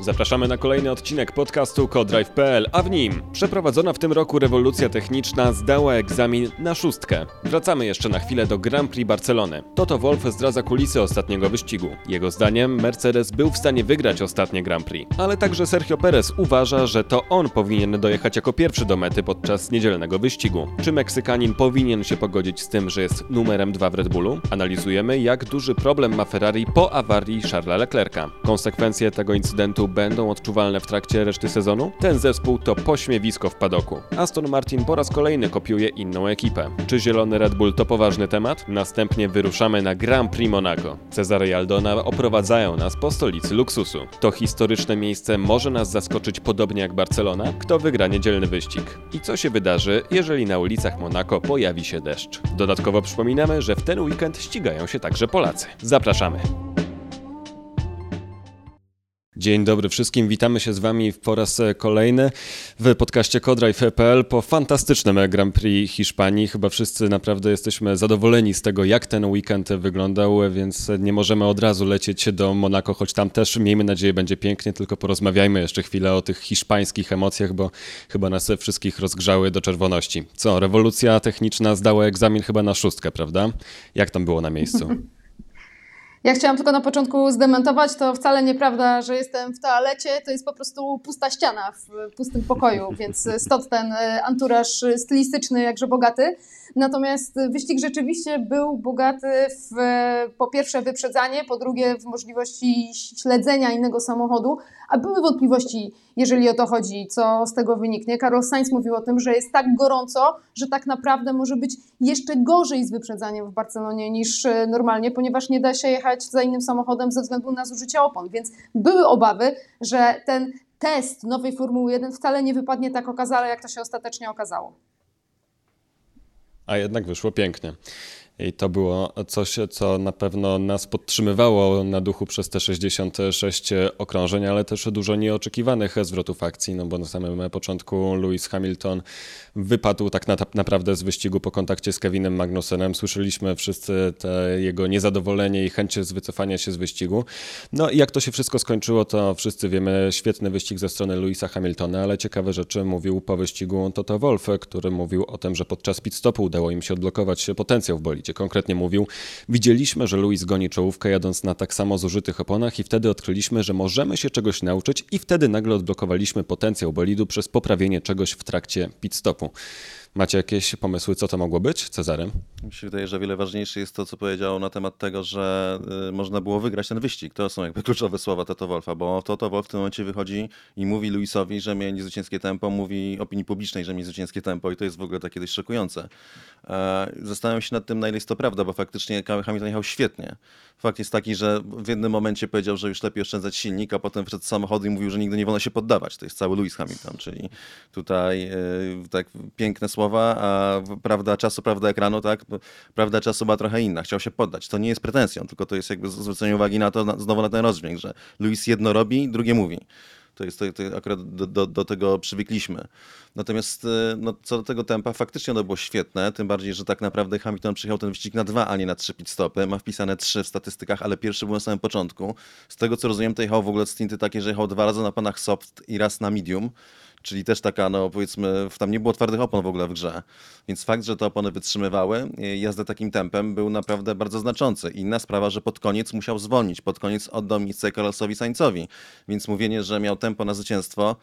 Zapraszamy na kolejny odcinek podcastu codrive.pl, a w nim przeprowadzona w tym roku rewolucja techniczna zdała egzamin na szóstkę. Wracamy jeszcze na chwilę do Grand Prix Barcelony. Toto Wolff zdradza kulisy ostatniego wyścigu. Jego zdaniem Mercedes był w stanie wygrać ostatnie Grand Prix, ale także Sergio Perez uważa, że to on powinien dojechać jako pierwszy do mety podczas niedzielnego wyścigu. Czy Meksykanin powinien się pogodzić z tym, że jest numerem 2 w Red Bullu? Analizujemy, jak duży problem ma Ferrari po awarii Charlesa Leclerca. Konsekwencje tego incydentu będą odczuwalne w trakcie reszty sezonu? Ten zespół to pośmiewisko w padoku. Aston Martin po raz kolejny kopiuje inną ekipę. Czy zielony Red Bull to poważny temat? Następnie wyruszamy na Grand Prix Monaco. Cezary Aldona oprowadzają nas po stolicy luksusu. To historyczne miejsce może nas zaskoczyć podobnie jak Barcelona? Kto wygra niedzielny wyścig? I co się wydarzy, jeżeli na ulicach Monako pojawi się deszcz? Dodatkowo przypominamy, że w ten weekend ścigają się także Polacy. Zapraszamy! Dzień dobry wszystkim, witamy się z Wami po raz kolejny w podcaście codrive.pl po fantastycznym Grand Prix Hiszpanii. Chyba wszyscy naprawdę jesteśmy zadowoleni z tego, jak ten weekend wyglądał, więc nie możemy od razu lecieć do Monako, choć tam też, miejmy nadzieję, będzie pięknie, tylko porozmawiajmy jeszcze chwilę o tych hiszpańskich emocjach, bo chyba nas wszystkich rozgrzały do czerwoności. Co, rewolucja techniczna zdała egzamin chyba na szóstkę, prawda? Jak tam było na miejscu? Ja chciałam tylko na początku zdementować, to wcale nieprawda, że jestem w toalecie, to jest po prostu pusta ściana w pustym pokoju, więc stąd ten anturaż stylistyczny jakże bogaty. Natomiast wyścig rzeczywiście był bogaty w po pierwsze wyprzedzanie, po drugie w możliwości śledzenia innego samochodu, a były wątpliwości, jeżeli o to chodzi, co z tego wyniknie. Carlos Sainz mówił o tym, że jest tak gorąco, że tak naprawdę może być jeszcze gorzej z wyprzedzaniem w Barcelonie niż normalnie, ponieważ nie da się jechać za innym samochodem ze względu na zużycie opon, więc były obawy, że ten test nowej Formuły 1 wcale nie wypadnie tak okazale, jak to się ostatecznie okazało. A jednak wyszło pięknie. I to było coś, co na pewno nas podtrzymywało na duchu przez te 66 okrążeń, ale też dużo nieoczekiwanych zwrotów akcji, no bo na samym początku Lewis Hamilton wypadł tak naprawdę z wyścigu po kontakcie z Kevinem Magnussenem. Słyszeliśmy wszyscy te jego niezadowolenie i chęć wycofania się z wyścigu. No i jak to się wszystko skończyło, to wszyscy wiemy, świetny wyścig ze strony Lewisa Hamiltona, ale ciekawe rzeczy mówił po wyścigu Toto Wolff, który mówił o tym, że podczas pit stopu udało im się odblokować potencjał w bolidzie. Konkretnie mówił, widzieliśmy, że Lewis goni czołówkę jadąc na tak samo zużytych oponach i wtedy odkryliśmy, że możemy się czegoś nauczyć i wtedy nagle odblokowaliśmy potencjał bolidu przez poprawienie czegoś w trakcie pit-stopu. Macie jakieś pomysły, co to mogło być? Cezarym? Mi się wydaje, że wiele ważniejsze jest to, co powiedział na temat tego, że można było wygrać ten wyścig. To są jakby kluczowe słowa Toto Wolffa, bo Toto Wolff w tym momencie wychodzi i mówi Lewisowi, że mieli zwycięskie tempo, mówi opinii publicznej, że mieli zwycięskie tempo i to jest w ogóle takie dość szokujące. Zastanawiam się nad tym, na ile jest to prawda, bo faktycznie Hamilton jechał świetnie. Fakt jest taki, że w jednym momencie powiedział, że już lepiej oszczędzać silnik, a potem wszedł z samochodu i mówił, że nigdy nie wolno się poddawać. To jest cały Lewis Hamilton, czyli tutaj tak piękne słowa, a prawda czasu, prawda ekranu, tak? Prawda czasu była trochę inna. Chciał się poddać. To nie jest pretensją, tylko to jest jakby zwrócenie uwagi na to, znowu na ten rozdźwięk, że Lewis jedno robi, drugie mówi. To jest to akurat do tego przywykliśmy. Natomiast no, co do tego tempa, faktycznie ono było świetne, tym bardziej, że tak naprawdę Hamilton przyjechał ten wyścig na 2, a nie na 3 pit-stopy. Ma wpisane 3 w statystykach, ale pierwszy był na samym początku. Z tego co rozumiem, to jechał w ogóle stinty takie, że jechał 2 razy na panach soft i raz na medium. Czyli też taka, no powiedzmy, tam nie było twardych opon w ogóle w grze. Więc fakt, że te opony wytrzymywały jazdę takim tempem był naprawdę bardzo znaczący. Inna sprawa, że pod koniec musiał zwolnić. Pod koniec oddał miejsce Carlosowi Sainzowi. Więc mówienie, że miał tempo na zwycięstwo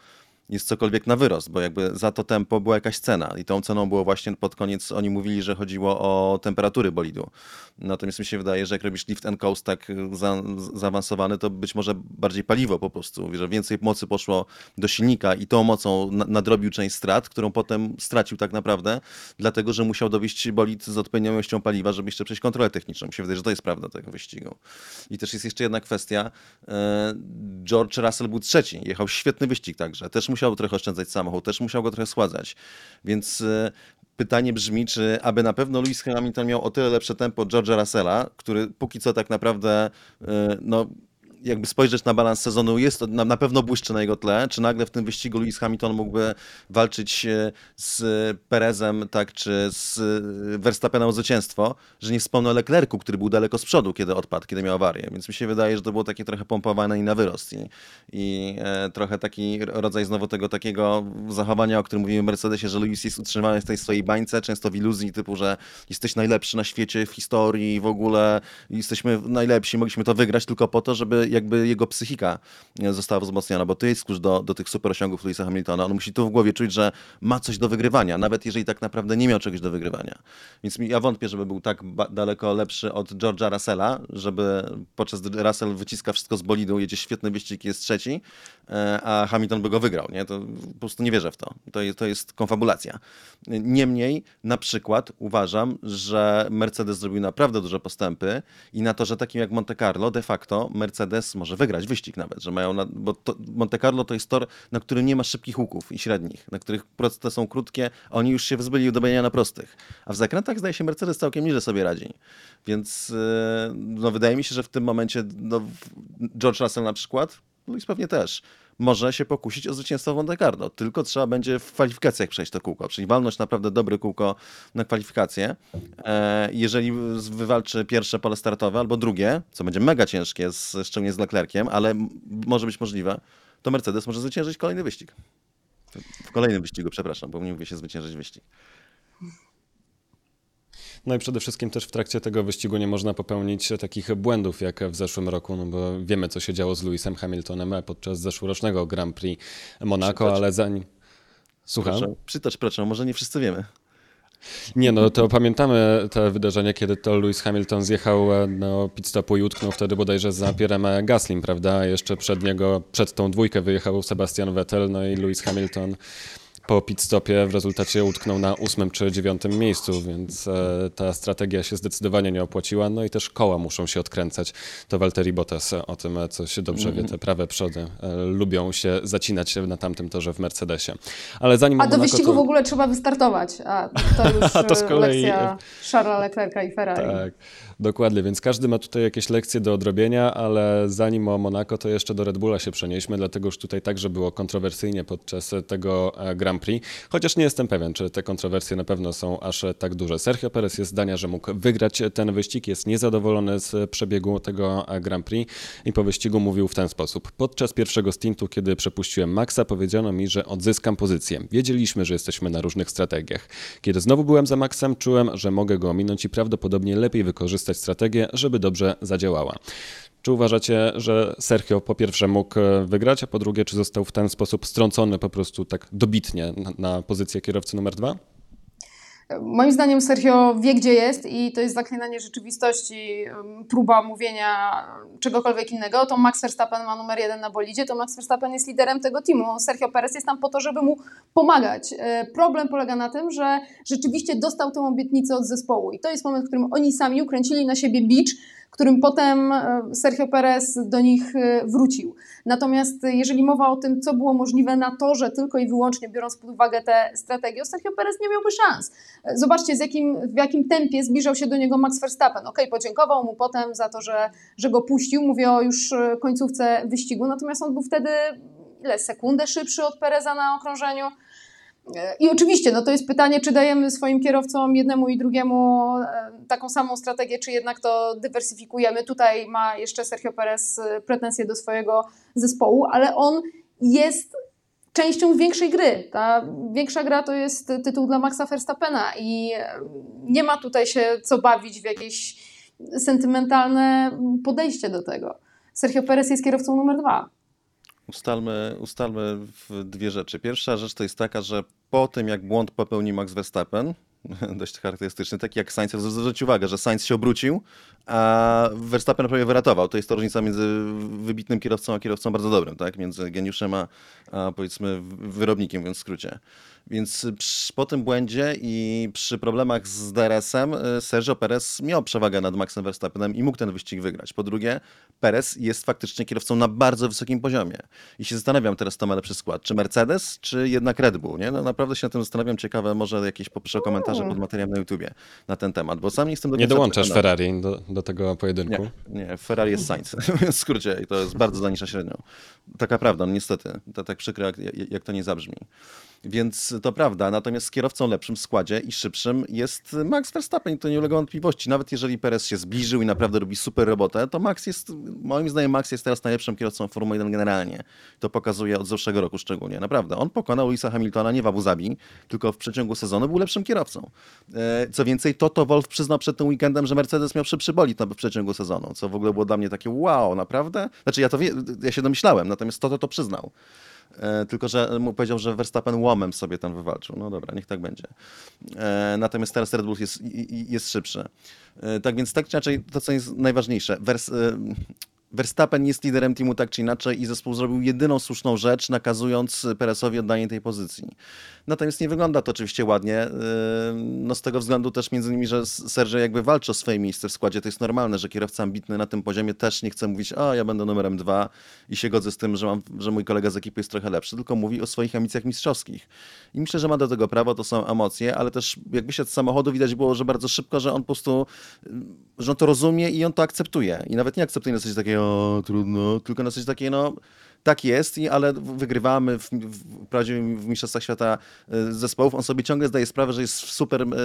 jest cokolwiek na wyrost, bo jakby za to tempo była jakaś cena i tą ceną było właśnie pod koniec, oni mówili, że chodziło o temperatury bolidu. Natomiast mi się wydaje, że jak robisz lift and coast tak zaawansowany, to być może bardziej paliwo po prostu, że więcej mocy poszło do silnika i tą mocą nadrobił część strat, którą potem stracił tak naprawdę, dlatego, że musiał dowieść bolid z odpowiednią ilością paliwa, żeby jeszcze przejść kontrolę techniczną. Mi się wydaje, że to jest prawda tego wyścigu. I też jest jeszcze jedna kwestia. George Russell był trzeci, jechał świetny wyścig także, też musiał trochę oszczędzać samochód, też musiał go trochę schładzać, więc pytanie brzmi, czy aby na pewno Lewis Hamilton miał o tyle lepsze tempo od George'a Russella, który póki co tak naprawdę no, jakby spojrzeć na balans sezonu, jest na pewno błyszczy na jego tle. Czy nagle w tym wyścigu Lewis Hamilton mógłby walczyć z Perezem, tak, czy z Verstappenem o zwycięstwo, że nie wspomnę o Leclercu, który był daleko z przodu, kiedy odpadł, kiedy miał awarię. Więc mi się wydaje, że to było takie trochę pompowane i na wyrost. I trochę taki rodzaj znowu tego takiego zachowania, o którym mówimy w Mercedesie, że Lewis jest utrzymywany w tej swojej bańce, często w iluzji typu, że jesteś najlepszy na świecie, w historii, w ogóle jesteśmy najlepsi, mogliśmy to wygrać tylko po to, żeby jakby jego psychika została wzmocniona, bo to jest klucz do tych super osiągów Lewisa Hamiltona. On musi tu w głowie czuć, że ma coś do wygrywania, nawet jeżeli tak naprawdę nie miał czegoś do wygrywania. Więc ja wątpię, żeby był tak daleko lepszy od George'a Russella, żeby podczas gdy Russell wyciska wszystko z bolidu, jedzie świetny wyścig, jest trzeci, a Hamilton by go wygrał. Nie? To po prostu nie wierzę w to. To jest konfabulacja. Niemniej na przykład uważam, że Mercedes zrobił naprawdę duże postępy i na to, że takim jak Monte Carlo de facto Mercedes może wygrać wyścig nawet, że mają, bo Monte Carlo to jest tor, na którym nie ma szybkich łuków i średnich, na których proste są krótkie, a oni już się wyzbyli udobienia na prostych. A w zakrętach zdaje się Mercedes całkiem nieźle sobie radzi. Więc no, wydaje mi się, że w tym momencie no, George Russell na przykład, Lewis pewnie też, może się pokusić o zwycięstwo w Monte Carlo. Tylko trzeba będzie w kwalifikacjach przejść to kółko. Czyli walność naprawdę dobre kółko na kwalifikacje. Jeżeli wywalczy pierwsze pole startowe albo drugie, co będzie mega ciężkie, szczególnie z Leclerciem, ale może być możliwe, to Mercedes może zwyciężyć kolejny wyścig. W kolejnym wyścigu, przepraszam, bo nie mówi się zwyciężyć wyścig. No i przede wszystkim też w trakcie tego wyścigu nie można popełnić takich błędów jak w zeszłym roku, no bo wiemy co się działo z Lewisem Hamiltonem podczas zeszłorocznego Grand Prix Monaco, ale zanim... Słucham? Przytocz, może nie wszyscy wiemy. Nie, no to pamiętamy te wydarzenie, kiedy to Lewis Hamilton zjechał na pit stopu i utknął wtedy bodajże za Pierrem Gaslym, prawda? Jeszcze przed tą dwójkę wyjechał Sebastian Vettel, no i Lewis Hamilton po pit stopie w rezultacie utknął na 8. czy 9. miejscu, więc ta strategia się zdecydowanie nie opłaciła. No i też koła muszą się odkręcać. To Valtteri Bottas o tym coś dobrze wie, te prawe przody lubią się zacinać na tamtym torze w Mercedesie. Ale zanim do wyścigu w ogóle trzeba wystartować, a to już to z kolei lekcja Charlesa Leclerca i Ferrari. Tak, dokładnie, więc każdy ma tutaj jakieś lekcje do odrobienia, ale zanim o Monako, to jeszcze do Red Bulla się przenieśmy, dlatego już tutaj także było kontrowersyjnie podczas tego Grand Prix, chociaż nie jestem pewien, czy te kontrowersje na pewno są aż tak duże. Sergio Perez jest zdania, że mógł wygrać ten wyścig, jest niezadowolony z przebiegu tego Grand Prix i po wyścigu mówił w ten sposób. Podczas pierwszego stintu, kiedy przepuściłem Maxa, powiedziano mi, że odzyskam pozycję. Wiedzieliśmy, że jesteśmy na różnych strategiach. Kiedy znowu byłem za Maxem, czułem, że mogę go ominąć i prawdopodobnie lepiej wykorzystać strategię, żeby dobrze zadziałała. Czy uważacie, że Sergio po pierwsze mógł wygrać, a po drugie, czy został w ten sposób strącony po prostu tak dobitnie na pozycję kierowcy numer 2? Moim zdaniem Sergio wie, gdzie jest i to jest zaklinanie rzeczywistości, próba mówienia czegokolwiek innego. To Max Verstappen ma numer 1 na bolidzie, to Max Verstappen jest liderem tego teamu. Sergio Perez jest tam po to, żeby mu pomagać. Problem polega na tym, że rzeczywiście dostał tę obietnicę od zespołu i to jest moment, w którym oni sami ukręcili na siebie bicz, którym potem Sergio Perez do nich wrócił. Natomiast jeżeli mowa o tym, co było możliwe na torze tylko i wyłącznie, biorąc pod uwagę tę strategię, Sergio Perez nie miałby szans. Zobaczcie, w jakim tempie zbliżał się do niego Max Verstappen. Okej, podziękował mu potem za to, że go puścił. Mówię o już końcówce wyścigu. Natomiast on był wtedy sekundę szybszy od Pereza na okrążeniu. I oczywiście, to jest pytanie, czy dajemy swoim kierowcom jednemu i drugiemu taką samą strategię, czy jednak to dywersyfikujemy. Tutaj ma jeszcze Sergio Perez pretensje do swojego zespołu, ale on jest częścią większej gry. Ta większa gra to jest tytuł dla Maxa Verstappena i nie ma tutaj się co bawić w jakieś sentymentalne podejście do tego. Sergio Perez jest kierowcą numer 2. Ustalmy dwie rzeczy. Pierwsza rzecz to jest taka, że po tym jak błąd popełni Max Verstappen, dość charakterystyczny, taki jak Sainz, zwróć uwagę, że Sainz się obrócił, a Verstappen prawie wyratował. To jest to różnica między wybitnym kierowcą a kierowcą bardzo dobrym, tak? Między geniuszem a powiedzmy wyrobnikiem, więc w skrócie. Więc po tym błędzie i przy problemach z DRS-em Sergio Perez miał przewagę nad Maxem Verstappenem i mógł ten wyścig wygrać. Po drugie, Perez jest faktycznie kierowcą na bardzo wysokim poziomie. I się zastanawiam teraz, to ma lepszy skład. Czy Mercedes, czy jednak Red Bull? Nie? No naprawdę się na tym zastanawiam. Ciekawe, może jakieś poproszę komentarze pod materiałem na YouTubie na ten temat, bo sam nie jestem do końca. Nie dołączasz Ferrari do tego pojedynku? Nie, Ferrari jest Sainz. W skrócie, to jest bardzo za niża średnią. Taka prawda, no niestety. To tak przykre, jak to nie zabrzmi. Więc to prawda, natomiast kierowcą lepszym w składzie i szybszym jest Max Verstappen, to nie ulega wątpliwości. Nawet jeżeli Perez się zbliżył i naprawdę robi super robotę, to Max jest, moim zdaniem Max jest teraz najlepszym kierowcą Formuły 1 generalnie. To pokazuje od zeszłego roku szczególnie, naprawdę. On pokonał Lewisa Hamiltona nie w Abu Zabi, tylko w przeciągu sezonu był lepszym kierowcą. Co więcej, Toto Wolff przyznał przed tym weekendem, że Mercedes miał szybszy bolid w przeciągu sezonu, co w ogóle było dla mnie takie wow, naprawdę? Znaczy ja się domyślałem, natomiast Toto to przyznał. Tylko że mu powiedział, że Verstappen łomem sobie tam wywalczył. No dobra, niech tak będzie. Natomiast teraz Red Bull jest szybszy. Tak więc tak czy inaczej, to co jest najważniejsze, Verstappen jest liderem teamu tak czy inaczej i zespół zrobił jedyną słuszną rzecz, nakazując Perezowi oddanie tej pozycji. Natomiast nie wygląda to oczywiście ładnie. No z tego względu też między innymi, że Sergio jakby walczy o swoje miejsce w składzie. To jest normalne, że kierowca ambitny na tym poziomie też nie chce mówić, ja będę numerem 2 i się godzę z tym, że mój kolega z ekipy jest trochę lepszy, tylko mówi o swoich ambicjach mistrzowskich. I myślę, że ma do tego prawo, to są emocje, ale też jakby się z samochodu widać było, że bardzo szybko, że on po prostu, że on to rozumie i on to akceptuje. I nawet nie akceptuje na coś takiego, trudno, tylko na coś takiego, tak jest, ale wygrywamy wprawdzie w mistrzostwach świata zespołów. On sobie ciągle zdaje sprawę, że jest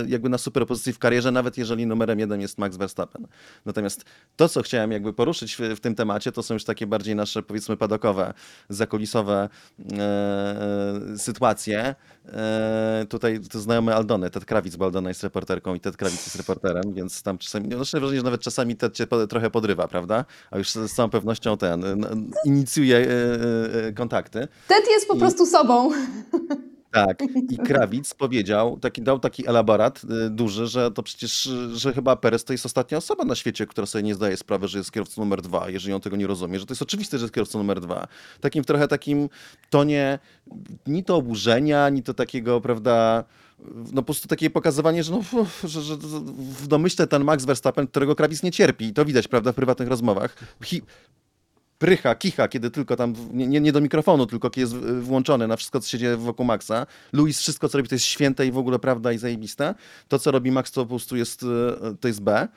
jakby na super pozycji w karierze, nawet jeżeli numerem 1 jest Max Verstappen. Natomiast to, co chciałem jakby poruszyć w tym temacie, to są już takie bardziej nasze, powiedzmy, padokowe, zakulisowe sytuacje. Tutaj to znajomy Aldony, Ted Kravitz, bo Aldona jest reporterką i Ted Kravitz jest reporterem, więc tam czasami, mam wrażenie, że nawet czasami Ted cię trochę podrywa, prawda? A już z całą pewnością inicjuje kontakty. Ted jest po prostu sobą. Tak. I Kravitz powiedział, dał taki elaborat duży, że to przecież, że chyba Perez to jest ostatnia osoba na świecie, która sobie nie zdaje sprawy, że jest kierowcą numer 2, jeżeli on tego nie rozumie, że to jest oczywiste, że jest kierowcą numer 2. Takim trochę takim tonie, ni to oburzenia, ni to takiego, prawda, no po prostu takie pokazywanie, że w domyśle ten Max Verstappen, którego Kravitz nie cierpi. I to widać, prawda, w prywatnych rozmowach. Prycha, kicha, kiedy tylko tam, nie do mikrofonu, tylko kiedy jest włączony na wszystko, co się dzieje wokół Maxa. Lewis wszystko, co robi, to jest święte i w ogóle prawda i zajebiste. To, co robi Max, to po prostu to jest B.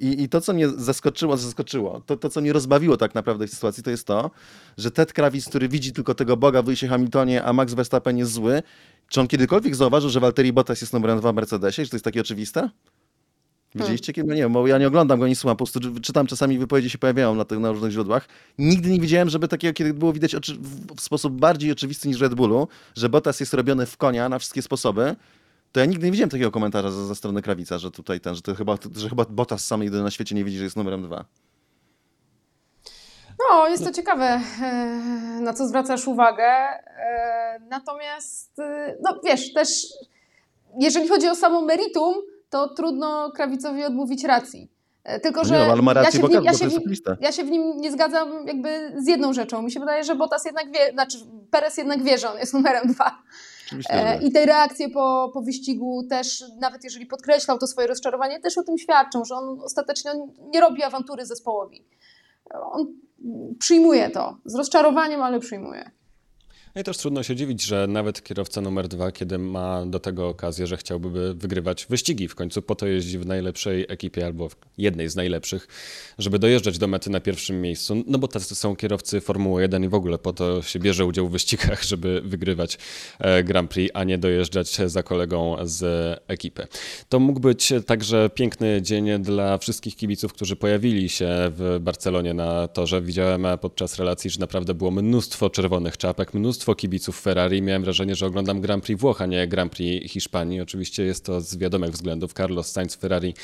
I to, co mnie zaskoczyło, to, co mnie rozbawiło tak naprawdę w sytuacji, to jest to, że Ted Kravitz, który widzi tylko tego Boga w Lewisie Hamiltonie, a Max Verstappen jest zły, czy on kiedykolwiek zauważył, że Valtteri Bottas jest numerem 2 w Mercedesie, że to jest takie oczywiste? Widzieliście kiedy? Nie wiem, bo ja nie oglądam go, nie słucham, po prostu czytam, czasami wypowiedzi się pojawiają na różnych źródłach. Nigdy nie widziałem, żeby takiego, kiedy było widać w sposób bardziej oczywisty niż Red Bullu, że Bottas jest robiony w konia na wszystkie sposoby, to ja nigdy nie widziałem takiego komentarza ze strony Krawica, że tutaj że chyba Bottas sam jedyny na świecie nie widzi, że jest numerem 2. No, jest to ciekawe, na co zwracasz uwagę. Natomiast, wiesz, też jeżeli chodzi o samo meritum, to trudno Krawicowi odmówić racji. Tylko, że ja się w nim nie zgadzam jakby z jedną rzeczą. Mi się wydaje, że Bottas jednak Perez jednak wie, że on jest numerem 2. I te reakcje po wyścigu też, nawet jeżeli podkreślał to swoje rozczarowanie, też o tym świadczą, że on ostatecznie nie robi awantury zespołowi. On przyjmuje to z rozczarowaniem, ale przyjmuje. No i też trudno się dziwić, że nawet kierowca numer 2, kiedy ma do tego okazję, że chciałby wygrywać wyścigi, w końcu po to jeździ w najlepszej ekipie albo w jednej z najlepszych, żeby dojeżdżać do mety na pierwszym miejscu, no bo tacy są kierowcy Formuły 1 i w ogóle po to się bierze udział w wyścigach, żeby wygrywać Grand Prix, a nie dojeżdżać za kolegą z ekipy. To mógł być także piękny dzień dla wszystkich kibiców, którzy pojawili się w Barcelonie na torze. Widziałem podczas relacji, że naprawdę było mnóstwo czerwonych czapek, mnóstwo kibiców Ferrari. Miałem wrażenie, że oglądam Grand Prix Włoch, a nie Grand Prix Hiszpanii. Oczywiście jest to z wiadomych względów. Carlos Sainz Ferrari,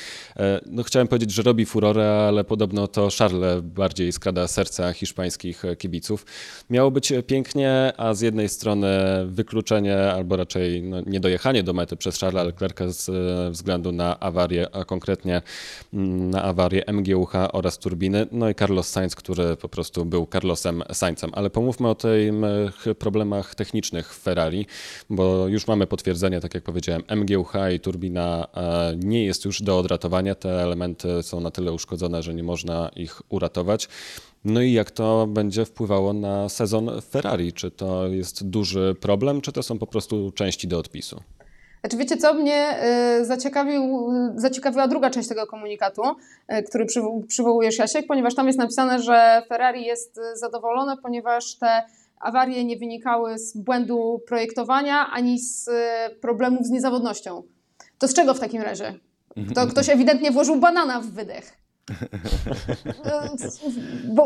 no chciałem powiedzieć, że robi furorę, ale podobno to Charles bardziej skrada serca hiszpańskich kibiców. Miało być pięknie, a z jednej strony wykluczenie, albo raczej niedojechanie do mety przez Charlesa Leclerca ze względu na awarię, a konkretnie na awarię MGU-H oraz turbiny. No i Carlos Sainz, który po prostu był Carlosem Sainzem. Ale pomówmy o tym problemie problemach technicznych w Ferrari, bo już mamy potwierdzenie, tak jak powiedziałem, MGU-H i turbina nie jest już do odratowania. Te elementy są na tyle uszkodzone, że nie można ich uratować. No i jak to będzie wpływało na sezon Ferrari? Czy to jest duży problem, czy to są po prostu części do odpisu? Znaczy wiecie co, mnie zaciekawiła druga część tego komunikatu, który przywołujesz, Jasiek, ponieważ tam jest napisane, że Ferrari jest zadowolone, ponieważ te awarie nie wynikały z błędu projektowania ani z problemów z niezawodnością. To z czego w takim razie? Ktoś ewidentnie włożył banana w wydech.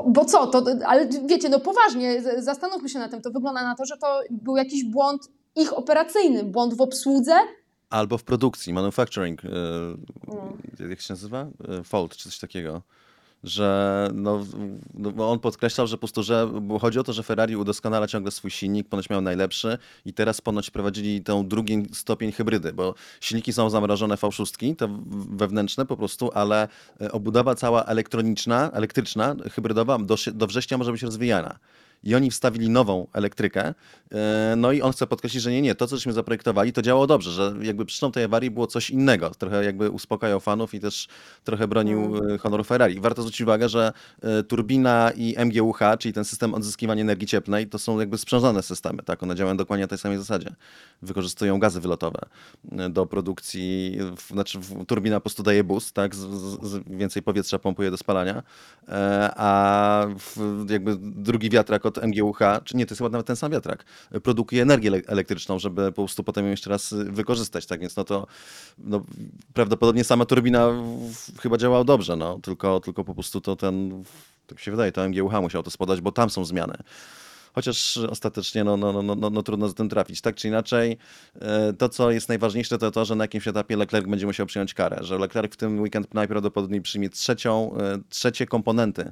Bo co? To, ale wiecie, no poważnie, zastanówmy się nad tym. To wygląda na to, że to był jakiś błąd ich operacyjny, błąd w obsłudze. Albo w produkcji, manufacturing, jak się nazywa? Fault czy coś takiego. Że no on podkreślał, że po prostu, że chodzi o to, że Ferrari udoskonala ciągle swój silnik, ponoć miał najlepszy i teraz ponoć prowadzili ten drugi stopień hybrydy, bo silniki są zamrożone V6, te wewnętrzne po prostu, ale obudowa cała elektroniczna, elektryczna, hybrydowa do września może być rozwijana. I oni wstawili nową elektrykę, no i on chce podkreślić, że nie, to cośmy zaprojektowali, to działało dobrze, że jakby przyczyną tej awarii było coś innego, trochę jakby uspokajał fanów i też trochę bronił honoru Ferrari. Warto zwrócić uwagę, że turbina i MGU-H, czyli ten system odzyskiwania energii cieplnej, to są jakby sprzężone systemy, tak, one działają dokładnie na tej samej zasadzie. Wykorzystują gazy wylotowe do produkcji, znaczy turbina po prostu daje boost, tak, więcej powietrza pompuje do spalania, a jakby drugi wiatrak od MGU-H, czy nie, to jest chyba nawet ten sam wiatrak, produkuje energię elektryczną, żeby po prostu potem ją jeszcze raz wykorzystać, tak więc no to no, prawdopodobnie sama turbina chyba działała dobrze, no tylko po prostu to ten, tak się wydaje, to MGU-H musiał to spodać, bo tam są zmiany. Chociaż ostatecznie no, trudno z tym trafić. Tak czy inaczej, to co jest najważniejsze, to to, że na jakimś etapie Leclerc będzie musiał przyjąć karę, że Leclerc w tym weekend najprawdopodobniej przyjmie trzecie komponenty,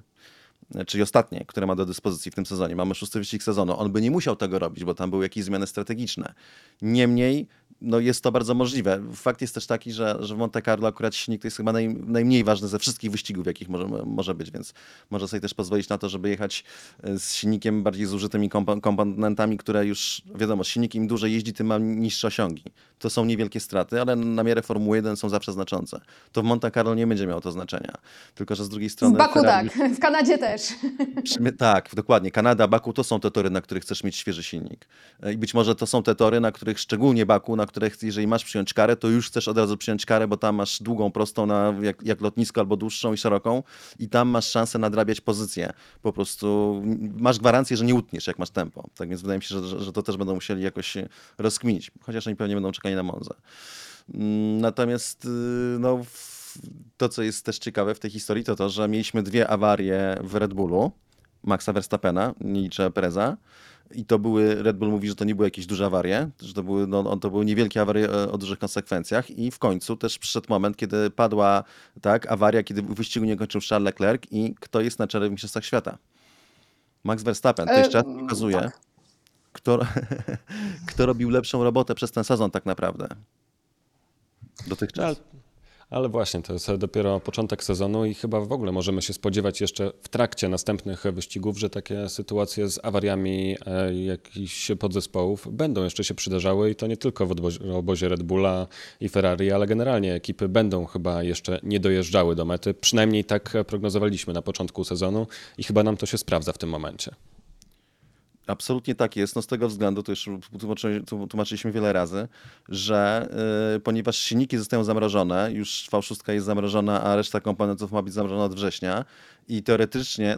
czyli ostatnie, które ma do dyspozycji w tym sezonie. Mamy szósty wyścig sezonu. On by nie musiał tego robić, bo tam były jakieś zmiany strategiczne. Niemniej no jest to bardzo możliwe. Fakt jest też taki, że w Monte Carlo akurat silnik to jest chyba najmniej ważny ze wszystkich wyścigów, jakich może być, więc może sobie też pozwolić na to, żeby jechać z silnikiem bardziej zużytymi komponentami, które już wiadomo, silnik im dłużej jeździ, tym ma niższe osiągi. To są niewielkie straty, ale na miarę Formuły 1 są zawsze znaczące. To w Monte Carlo nie będzie miało to znaczenia. Tylko że z drugiej strony... W Baku Ferrari... tak, w Kanadzie też. Tak, dokładnie. Kanada, Baku to są te tory, na których chcesz mieć świeży silnik. I być może to są te tory, na których szczególnie Baku, na których jeżeli masz przyjąć karę, to już chcesz od razu przyjąć karę, bo tam masz długą, prostą, jak lotnisko, albo dłuższą i szeroką i tam masz szansę nadrabiać pozycję. Po prostu masz gwarancję, że nie utniesz, jak masz tempo. Tak więc wydaje mi się, że to też będą musieli jakoś rozkminić. Chociaż oni pewnie będą czekali na Monzę. Natomiast no... To, co jest też ciekawe w tej historii, to to, że mieliśmy dwie awarie w Red Bullu, Maxa Verstappena, nie liczę Pereza, i to były, Red Bull mówi, że to nie były jakieś duże awarie, że to były niewielkie awarie o dużych konsekwencjach i w końcu też przyszedł moment, kiedy padła awaria, kiedy w wyścigu nie kończył Charles Leclerc i kto jest na czele w Mistrzostwach Świata? Max Verstappen, to jeszcze pokazuje, tak. kto robił lepszą robotę przez ten sezon tak naprawdę dotychczas. Ale właśnie, to jest dopiero początek sezonu i chyba w ogóle możemy się spodziewać jeszcze w trakcie następnych wyścigów, że takie sytuacje z awariami jakichś podzespołów będą jeszcze się przydarzały i to nie tylko w obozie Red Bulla i Ferrari, ale generalnie ekipy będą chyba jeszcze nie dojeżdżały do mety. Przynajmniej tak prognozowaliśmy na początku sezonu i chyba nam to się sprawdza w tym momencie. Absolutnie tak jest, no z tego względu, to już tłumaczyliśmy wiele razy, że ponieważ silniki zostają zamrożone, już V6 jest zamrożona, a reszta komponentów ma być zamrożona od września i teoretycznie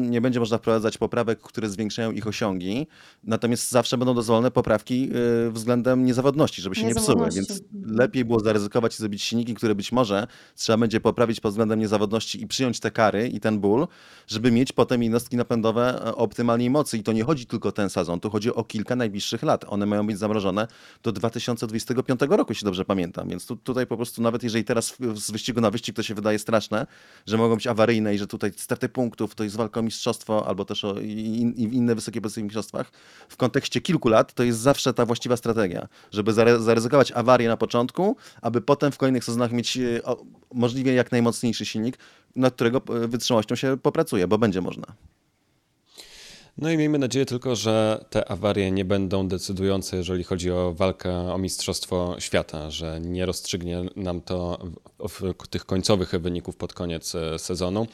nie będzie można wprowadzać poprawek, które zwiększają ich osiągi, natomiast zawsze będą dozwolone poprawki względem niezawodności, żeby się nie psuły, więc lepiej było zaryzykować i zrobić silniki, które być może trzeba będzie poprawić pod względem niezawodności i przyjąć te kary i ten ból, żeby mieć potem jednostki napędowe optymalnie mocy. I to nie chodzi tylko o ten sezon, tu chodzi o kilka najbliższych lat. One mają być zamrożone do 2025 roku, jeśli dobrze pamiętam. Więc tutaj po prostu nawet jeżeli teraz z wyścigu na wyścig to się wydaje straszne, że mogą być awaryjne i że tutaj straty punktów to jest walka o mistrzostwo albo też o inne wysokie pozycje w mistrzostwach. W kontekście kilku lat to jest zawsze ta właściwa strategia, żeby zaryzykować awarię na początku, aby potem w kolejnych sezonach mieć możliwie jak najmocniejszy silnik, nad którego wytrzymałością się popracuje, bo będzie można. No i miejmy nadzieję tylko, że te awarie nie będą decydujące, jeżeli chodzi o walkę o Mistrzostwo Świata, że nie rozstrzygnie nam to tych końcowych wyników pod koniec sezonu.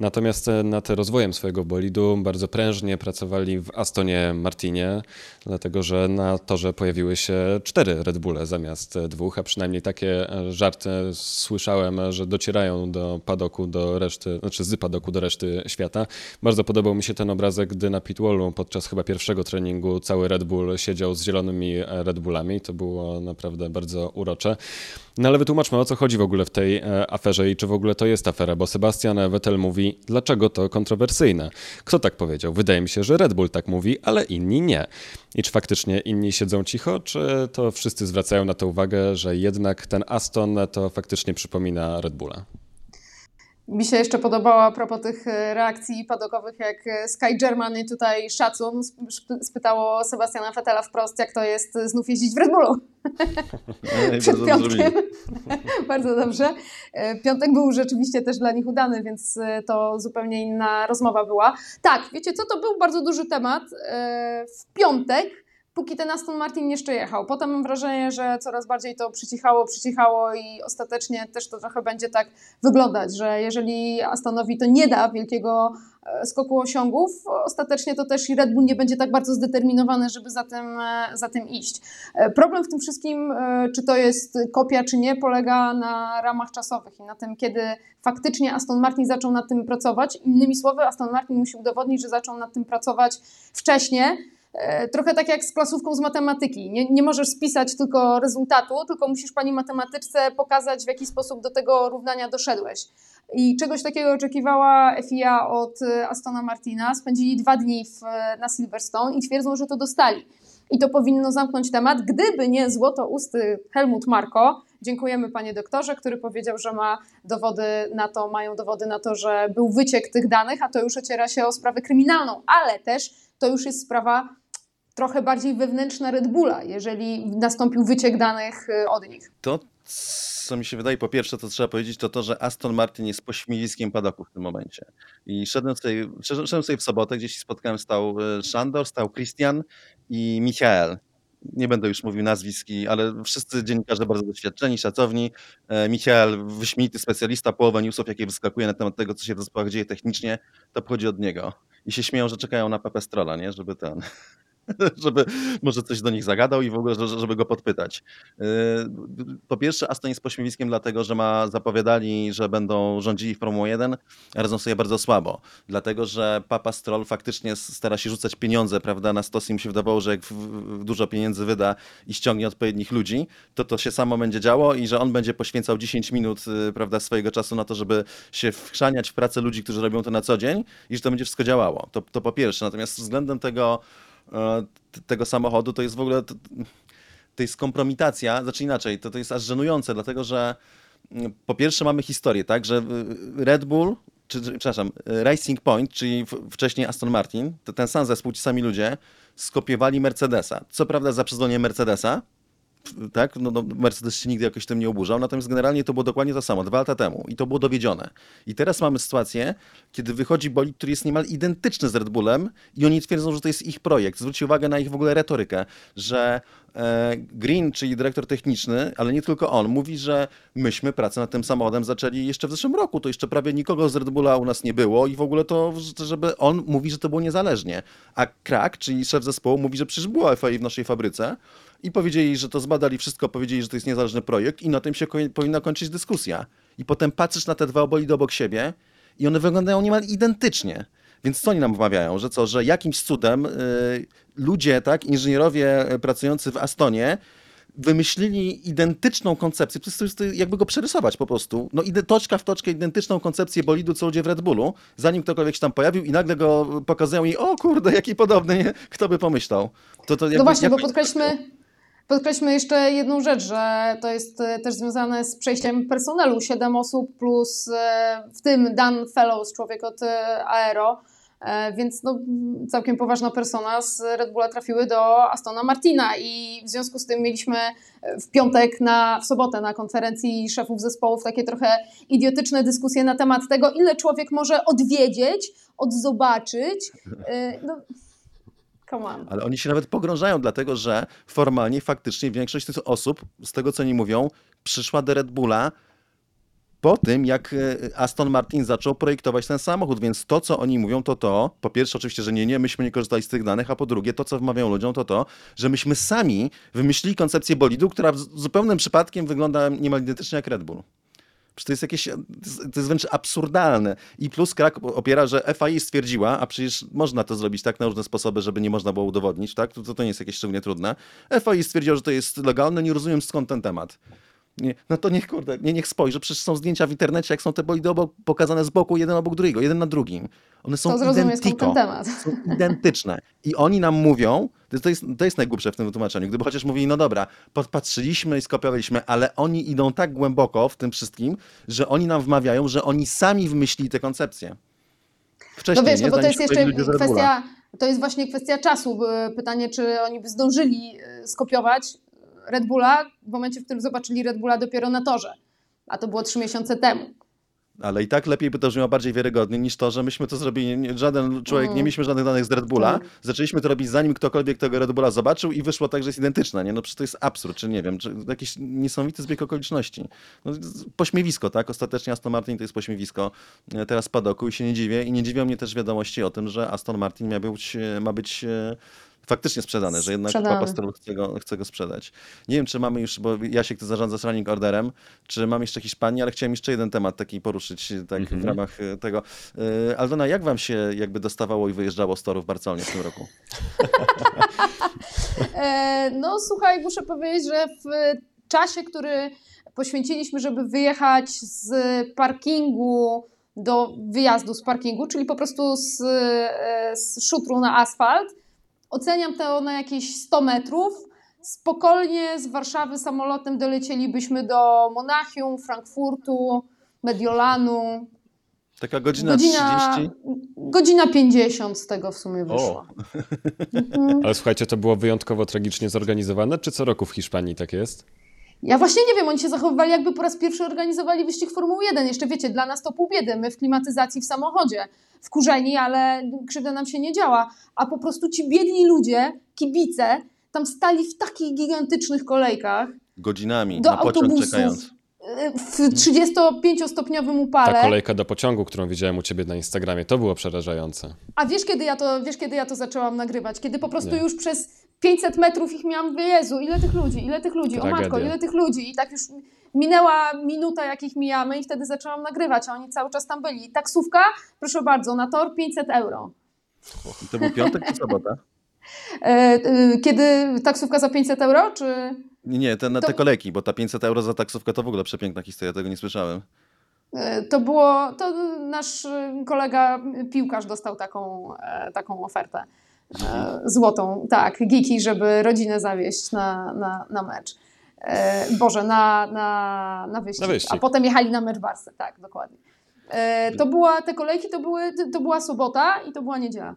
Natomiast nad rozwojem swojego bolidu bardzo prężnie pracowali w Astonie Martinie, dlatego że na torze pojawiły się 4 Red Bulle zamiast 2, a przynajmniej takie żarty słyszałem, że docierają do padoku do reszty, znaczy z padoku do reszty świata. Bardzo podobał mi się ten obrazek, gdy na pitwallu podczas chyba pierwszego treningu cały Red Bull siedział z zielonymi Red Bullami. To było naprawdę bardzo urocze. No ale wytłumaczmy, o co chodzi w ogóle w tej aferze i czy w ogóle to jest afera, bo Sebastian Vettel mówi, dlaczego to kontrowersyjne. Kto tak powiedział? Wydaje mi się, że Red Bull tak mówi, ale inni nie. I czy faktycznie inni siedzą cicho, czy to wszyscy zwracają na to uwagę, że jednak ten Aston to faktycznie przypomina Red Bulla? Mi się jeszcze podobało a propos tych reakcji padokowych, jak Sky Germany tutaj szacun spytało Sebastiana Vettela wprost, jak to jest znów jeździć w Red Bullu. Przed piątkiem. Bardzo dobrze. Piątek był rzeczywiście też dla nich udany, więc to zupełnie inna rozmowa była. Tak, wiecie co, to był bardzo duży temat w piątek. Póki ten Aston Martin jeszcze jechał. Potem mam wrażenie, że coraz bardziej to przycichało i ostatecznie też to trochę będzie tak wyglądać, że jeżeli Astonowi to nie da wielkiego skoku osiągów, ostatecznie to też i Red Bull nie będzie tak bardzo zdeterminowany, żeby za tym iść. Problem w tym wszystkim, czy to jest kopia, czy nie, polega na ramach czasowych i na tym, kiedy faktycznie Aston Martin zaczął nad tym pracować. Innymi słowy, Aston Martin musi udowodnić, że zaczął nad tym pracować wcześniej. Trochę tak jak z klasówką z matematyki. Nie możesz spisać tylko rezultatu, tylko musisz pani matematyczce pokazać, w jaki sposób do tego równania doszedłeś. I czegoś takiego oczekiwała FIA od Astona Martina. Spędzili 2 dni na Silverstone i twierdzą, że to dostali. I to powinno zamknąć temat, gdyby nie złotousty Helmut Marko. Dziękujemy panie doktorze, który powiedział, że mają dowody na to, że był wyciek tych danych, a to już ociera się o sprawę kryminalną, ale też to już jest sprawa trochę bardziej wewnętrzna Red Bulla, jeżeli nastąpił wyciek danych od nich. To, co mi się wydaje, po pierwsze, to trzeba powiedzieć, to że Aston Martin jest pośmiewiskiem padoku w tym momencie. I szedłem sobie w sobotę, gdzieś się spotkałem, stał Szandor, stał Christian i Michael. Nie będę już mówił nazwisk, ale wszyscy dziennikarze bardzo doświadczeni, szacowni. Michael, wyśmienity specjalista, połowa newsów, jakie wyskakuje na temat tego, co się w zespołach dzieje technicznie, to pochodzi od niego. I się śmieją, że czekają na Pepe Strolla, nie? żeby może coś do nich zagadał i w ogóle, żeby go podpytać. Po pierwsze, Aston jest pośmiewiskiem dlatego, że zapowiadali, że będą rządzili Formułą 1, a radzą sobie bardzo słabo. Dlatego, że Papa Stroll faktycznie stara się rzucać pieniądze, prawda, na stos i mu się wydawało, że jak dużo pieniędzy wyda i ściągnie odpowiednich ludzi, to się samo będzie działo i że on będzie poświęcał 10 minut, prawda, swojego czasu na to, żeby się wchrzaniać w pracę ludzi, którzy robią to na co dzień i że to będzie wszystko działało. To po pierwsze. Natomiast względem tego samochodu to jest w ogóle to jest kompromitacja, znaczy inaczej, to jest aż żenujące, dlatego że po pierwsze mamy historię, tak, że Red Bull, Racing Point, czyli wcześniej Aston Martin, ten sam zespół, ci sami ludzie skopiowali Mercedesa, co prawda za przyzwoleniem Mercedesa, tak? No, Mercedes się nigdy jakoś tym nie oburzał, natomiast generalnie to było dokładnie to samo, 2 lata temu i to było dowiedzione. I teraz mamy sytuację, kiedy wychodzi bolid, który jest niemal identyczny z Red Bullem i oni twierdzą, że to jest ich projekt. Zwróćcie uwagę na ich w ogóle retorykę, że Green, czyli dyrektor techniczny, ale nie tylko on, mówi, że myśmy pracę nad tym samochodem zaczęli jeszcze w zeszłym roku, to jeszcze prawie nikogo z Red Bulla u nas nie było i w ogóle to, żeby on mówi, że to było niezależnie. A Krak, czyli szef zespołu, mówi, że przecież była FIA w naszej fabryce i powiedzieli, że to zbadali wszystko, powiedzieli, że to jest niezależny projekt i na tym się powinna kończyć dyskusja. I potem patrzysz na te 2 obolidy obok siebie i one wyglądają niemal identycznie. Więc co oni nam wmawiają? Że jakimś cudem ludzie, tak, inżynierowie pracujący w Astonie wymyślili identyczną koncepcję, to jest jakby go przerysować po prostu, no idę toczka w toczkę identyczną koncepcję bolidu, co ludzie w Red Bullu, zanim ktokolwiek się tam pojawił i nagle go pokazują i o kurde, jaki podobny, nie? Kto by pomyślał? No właśnie, bo podkreślmy jeszcze jedną rzecz, że to jest też związane z przejściem personelu, 7 osób plus w tym Dan Fellows, człowiek od Aero, więc no, całkiem poważna persona z Red Bulla trafiły do Astona Martina i w związku z tym mieliśmy w piątek, w sobotę na konferencji szefów zespołów takie trochę idiotyczne dyskusje na temat tego, ile człowiek może odwiedzieć, odzobaczyć. No, Come on. Ale oni się nawet pogrążają, dlatego że formalnie, faktycznie większość tych osób, z tego co oni mówią, przyszła do Red Bulla po tym, jak Aston Martin zaczął projektować ten samochód, więc to, co oni mówią, to, po pierwsze oczywiście, że nie, myśmy nie korzystali z tych danych, a po drugie, to, co wmawiają ludziom, to, że myśmy sami wymyślili koncepcję bolidu, która zupełnym przypadkiem wygląda niemal identycznie jak Red Bull. Przecież to jest jakieś, wręcz absurdalne. I plus Krak opiera, że FIA stwierdziła, a przecież można to zrobić tak na różne sposoby, żeby nie można było udowodnić, tak? To nie jest jakieś szczególnie trudne. FIA stwierdziła, że to jest legalne, nie rozumiem skąd ten temat. Nie, no to niech, kurde, niech spojrzy, przecież są zdjęcia w internecie, jak są te bolidy pokazane z boku, jeden obok drugiego, jeden na drugim. One są identyczne. I oni nam mówią, to jest najgłupsze w tym wytłumaczeniu, gdyby chociaż mówili, no dobra, podpatrzyliśmy i skopiowaliśmy, ale oni idą tak głęboko w tym wszystkim, że oni nam wmawiają, że oni sami wymyślili te koncepcje. Wcześniej, no wiesz, bo to jest jeszcze kwestia, to jest właśnie kwestia czasu. Pytanie, czy oni by zdążyli skopiować Red Bulla w momencie, w którym zobaczyli Red Bulla dopiero na torze, a to było 3 miesiące temu. Ale i tak lepiej by to brzmiało bardziej wiarygodnie niż to, że myśmy to zrobili, żaden człowiek, nie mieliśmy żadnych danych z Red Bulla, zaczęliśmy to robić zanim ktokolwiek tego Red Bulla zobaczył i wyszło tak, że jest identyczne, nie? No przecież to jest absurd, czy nie wiem, czy jakiś niesamowity zbieg okoliczności. No, pośmiewisko, tak? Ostatecznie Aston Martin to jest pośmiewisko teraz padoku i się nie dziwię i nie dziwią mnie też wiadomości o tym, że Aston Martin ma być faktycznie sprzedane, że jednak Papa Stroll chce go sprzedać. Nie wiem, czy mamy już, bo Jasiek to zarządza running orderem, czy mamy jeszcze Hiszpanię, ale chciałem jeszcze jeden temat taki poruszyć tak w ramach tego. Aldona, jak wam się jakby dostawało i wyjeżdżało z toru w Barcelonie w tym roku? No słuchaj, muszę powiedzieć, że w czasie, który poświęciliśmy, żeby wyjechać z parkingu do wyjazdu z parkingu, czyli po prostu z szutru na asfalt, oceniam to na jakieś 100 metrów. Spokojnie z Warszawy samolotem dolecielibyśmy do Monachium, Frankfurtu, Mediolanu. Taka godzina 30? Godzina 50 z tego w sumie wyszła. Ale słuchajcie, to było wyjątkowo tragicznie zorganizowane, czy co roku w Hiszpanii tak jest? Ja właśnie nie wiem, oni się zachowywali jakby po raz pierwszy organizowali wyścig Formuły 1. Jeszcze wiecie, dla nas to pół biedy, my w klimatyzacji w samochodzie, wkurzeni, ale krzywda nam się nie działa. A po prostu ci biedni ludzie, kibice, tam stali w takich gigantycznych kolejkach. Godzinami, do na pociąg czekając. W 35-stopniowym upale. Ta kolejka do pociągu, którą widziałem u ciebie na Instagramie, to było przerażające. A wiesz, kiedy ja to zaczęłam nagrywać? Kiedy po prostu już przez 500 metrów ich miałam, Jezu, ile tych ludzi, tragedia. O matko, ile tych ludzi. I tak już minęła minuta, jak ich mijamy i wtedy zaczęłam nagrywać, a oni cały czas tam byli. Taksówka, proszę bardzo, na tor 500 €. I to był piątek czy sobota? Kiedy taksówka za 500 €, czy... Nie, te kolejki, bo ta 500 € za taksówkę to w ogóle przepiękna historia, tego nie słyszałem. To nasz kolega piłkarz dostał taką ofertę. Złotą, tak, geeki, żeby rodzinę zawieźć na mecz. Boże, na wyścig. A potem jechali na mecz Barsy, tak, dokładnie. Te kolejki to była sobota i to była niedziela.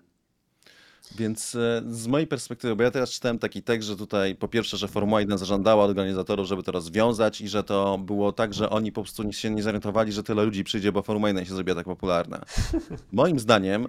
Więc z mojej perspektywy, bo ja teraz czytałem taki tekst, że tutaj po pierwsze, że Formuła 1 zażądała od organizatorów, żeby to rozwiązać i że to było tak, że oni po prostu się nie zorientowali, że tyle ludzi przyjdzie, bo Formuła 1 się zrobiła tak popularna. Moim zdaniem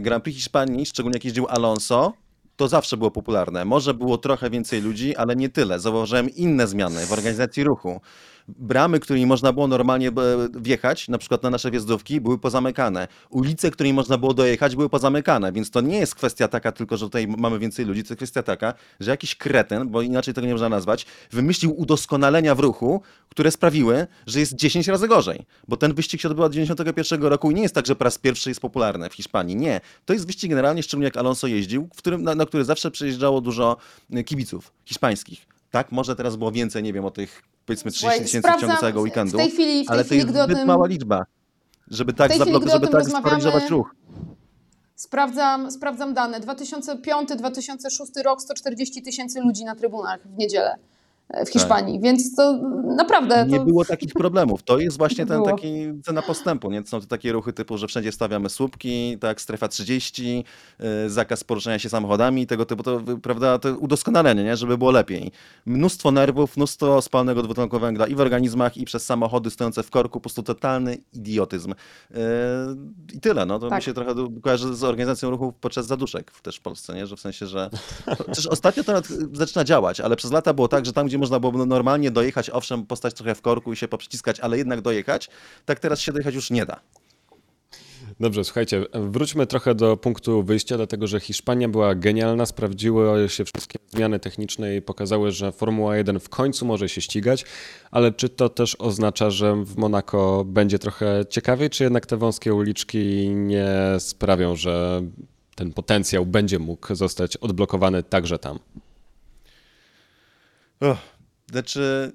Grand Prix Hiszpanii, szczególnie jak jeździł Alonso, to zawsze było popularne. Może było trochę więcej ludzi, ale nie tyle. Zauważyłem inne zmiany w organizacji ruchu. Bramy, którymi można było normalnie wjechać, na przykład na nasze wjezdówki, były pozamykane. Ulice, którymi można było dojechać, były pozamykane, więc to nie jest kwestia taka tylko, że tutaj mamy więcej ludzi, to jest kwestia taka, że jakiś kretyn, bo inaczej tego nie można nazwać, wymyślił udoskonalenia w ruchu, które sprawiły, że jest 10 razy gorzej. Bo ten wyścig się odbył od 91 roku i nie jest tak, że po raz pierwszy jest popularny w Hiszpanii. Nie. To jest wyścig generalnie, szczególnie jak Alonso jeździł, na który zawsze przyjeżdżało dużo kibiców hiszpańskich. Tak? Może teraz było więcej, nie wiem, o tych powiedzmy 30 tysięcy w ciągu całego weekendu, ale to jest zbyt mała liczba, żeby tak sparaliżować ruch. Sprawdzam dane. 2005-2006 rok 140 tysięcy ludzi na trybunach w niedzielę. w Hiszpanii, więc to naprawdę... Nie było takich problemów, to jest właśnie ten taki cena postępu, nie? Są to takie ruchy typu, że wszędzie stawiamy słupki, tak, strefa 30, zakaz poruszania się samochodami, tego typu, to, prawda, to udoskonalenie, nie? Żeby było lepiej. Mnóstwo nerwów, mnóstwo spalnego dwutlenku węgla i w organizmach, i przez samochody stojące w korku, po prostu totalny idiotyzm. I tyle, no, to mi się trochę kojarzy z organizacją ruchów podczas zaduszek też w Polsce, nie? Że w sensie, że... Przecież ostatnio to zaczyna działać, ale przez lata było tak, że tam, gdzie można było normalnie dojechać, owszem, postać trochę w korku i się poprzyciskać, ale jednak dojechać, tak teraz się dojechać już nie da. Dobrze, słuchajcie, wróćmy trochę do punktu wyjścia, dlatego że Hiszpania była genialna, sprawdziły się wszystkie zmiany techniczne i pokazały, że Formuła 1 w końcu może się ścigać, ale czy to też oznacza, że w Monako będzie trochę ciekawiej, czy jednak te wąskie uliczki nie sprawią, że ten potencjał będzie mógł zostać odblokowany także tam? Znaczy,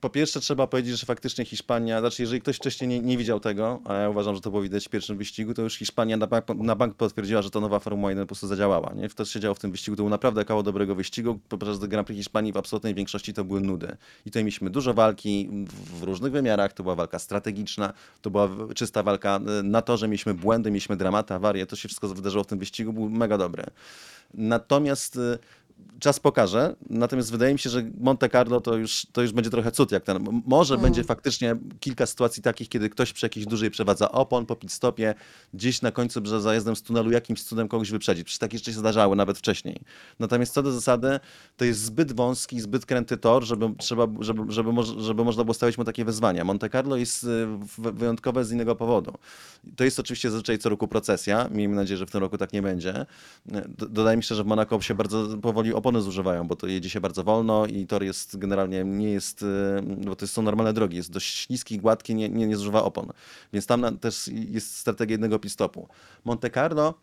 po pierwsze trzeba powiedzieć, że faktycznie Hiszpania, znaczy jeżeli ktoś wcześniej nie widział tego, a ja uważam, że to było widać w pierwszym wyścigu, to już Hiszpania na bank potwierdziła, że ta nowa Formuła 1 po prostu zadziałała. Nie? To, co się działo w tym wyścigu, to był naprawdę kawał dobrego wyścigu. Podczas Grand Prix Hiszpanii w absolutnej większości to były nudy. I tutaj mieliśmy dużo walki w różnych wymiarach, to była walka strategiczna, to była czysta walka na to, że mieliśmy błędy, mieliśmy dramaty, awarie, to się wszystko wydarzyło w tym wyścigu, był mega dobry. Natomiast... Czas pokaże, natomiast wydaje mi się, że Monte Carlo to już będzie trochę cud jak ten. Może będzie faktycznie kilka sytuacji takich, kiedy ktoś przy jakiejś dużej przewadze opon, po pit stopie, gdzieś na końcu za jazdem z tunelu jakimś cudem kogoś wyprzedzić. Przecież takie rzeczy się zdarzały nawet wcześniej. Natomiast co do zasady, to jest zbyt wąski, zbyt kręty tor, żeby można było stawiać mu takie wyzwania. Monte Carlo jest wyjątkowe z innego powodu. To jest oczywiście zazwyczaj co roku procesja. Miejmy nadzieję, że w tym roku tak nie będzie. Dodaję mi szczerze, że w Monako się bardzo powoli opony zużywają, bo to jedzie się bardzo wolno i tor jest generalnie nie jest, bo to są normalne drogi, jest dość śliski, gładki, nie zużywa opon. Więc tam też jest strategia jednego pit-stopu. Monte Carlo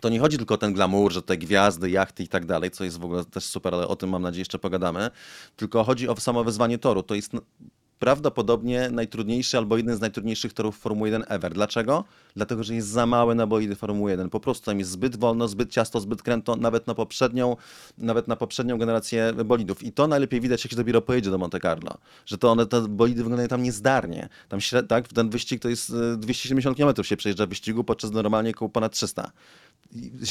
to nie chodzi tylko o ten glamour, że te gwiazdy, jachty i tak dalej, co jest w ogóle też super, ale o tym mam nadzieję jeszcze pogadamy, tylko chodzi o samo wyzwanie toru. To jest prawdopodobnie najtrudniejszy albo jeden z najtrudniejszych torów Formuły 1 ever. Dlaczego? Dlatego, że jest za mały na bolidy Formuły 1. Po prostu tam jest zbyt wolno, zbyt ciasto, zbyt kręto, nawet na poprzednią generację bolidów. I to najlepiej widać, jak się dopiero pojedzie do Monte Carlo. Że to te bolidy wyglądają tam niezdarnie. Tam tak, ten wyścig to jest 270 km się przejeżdża w wyścigu, podczas normalnie koło ponad 300.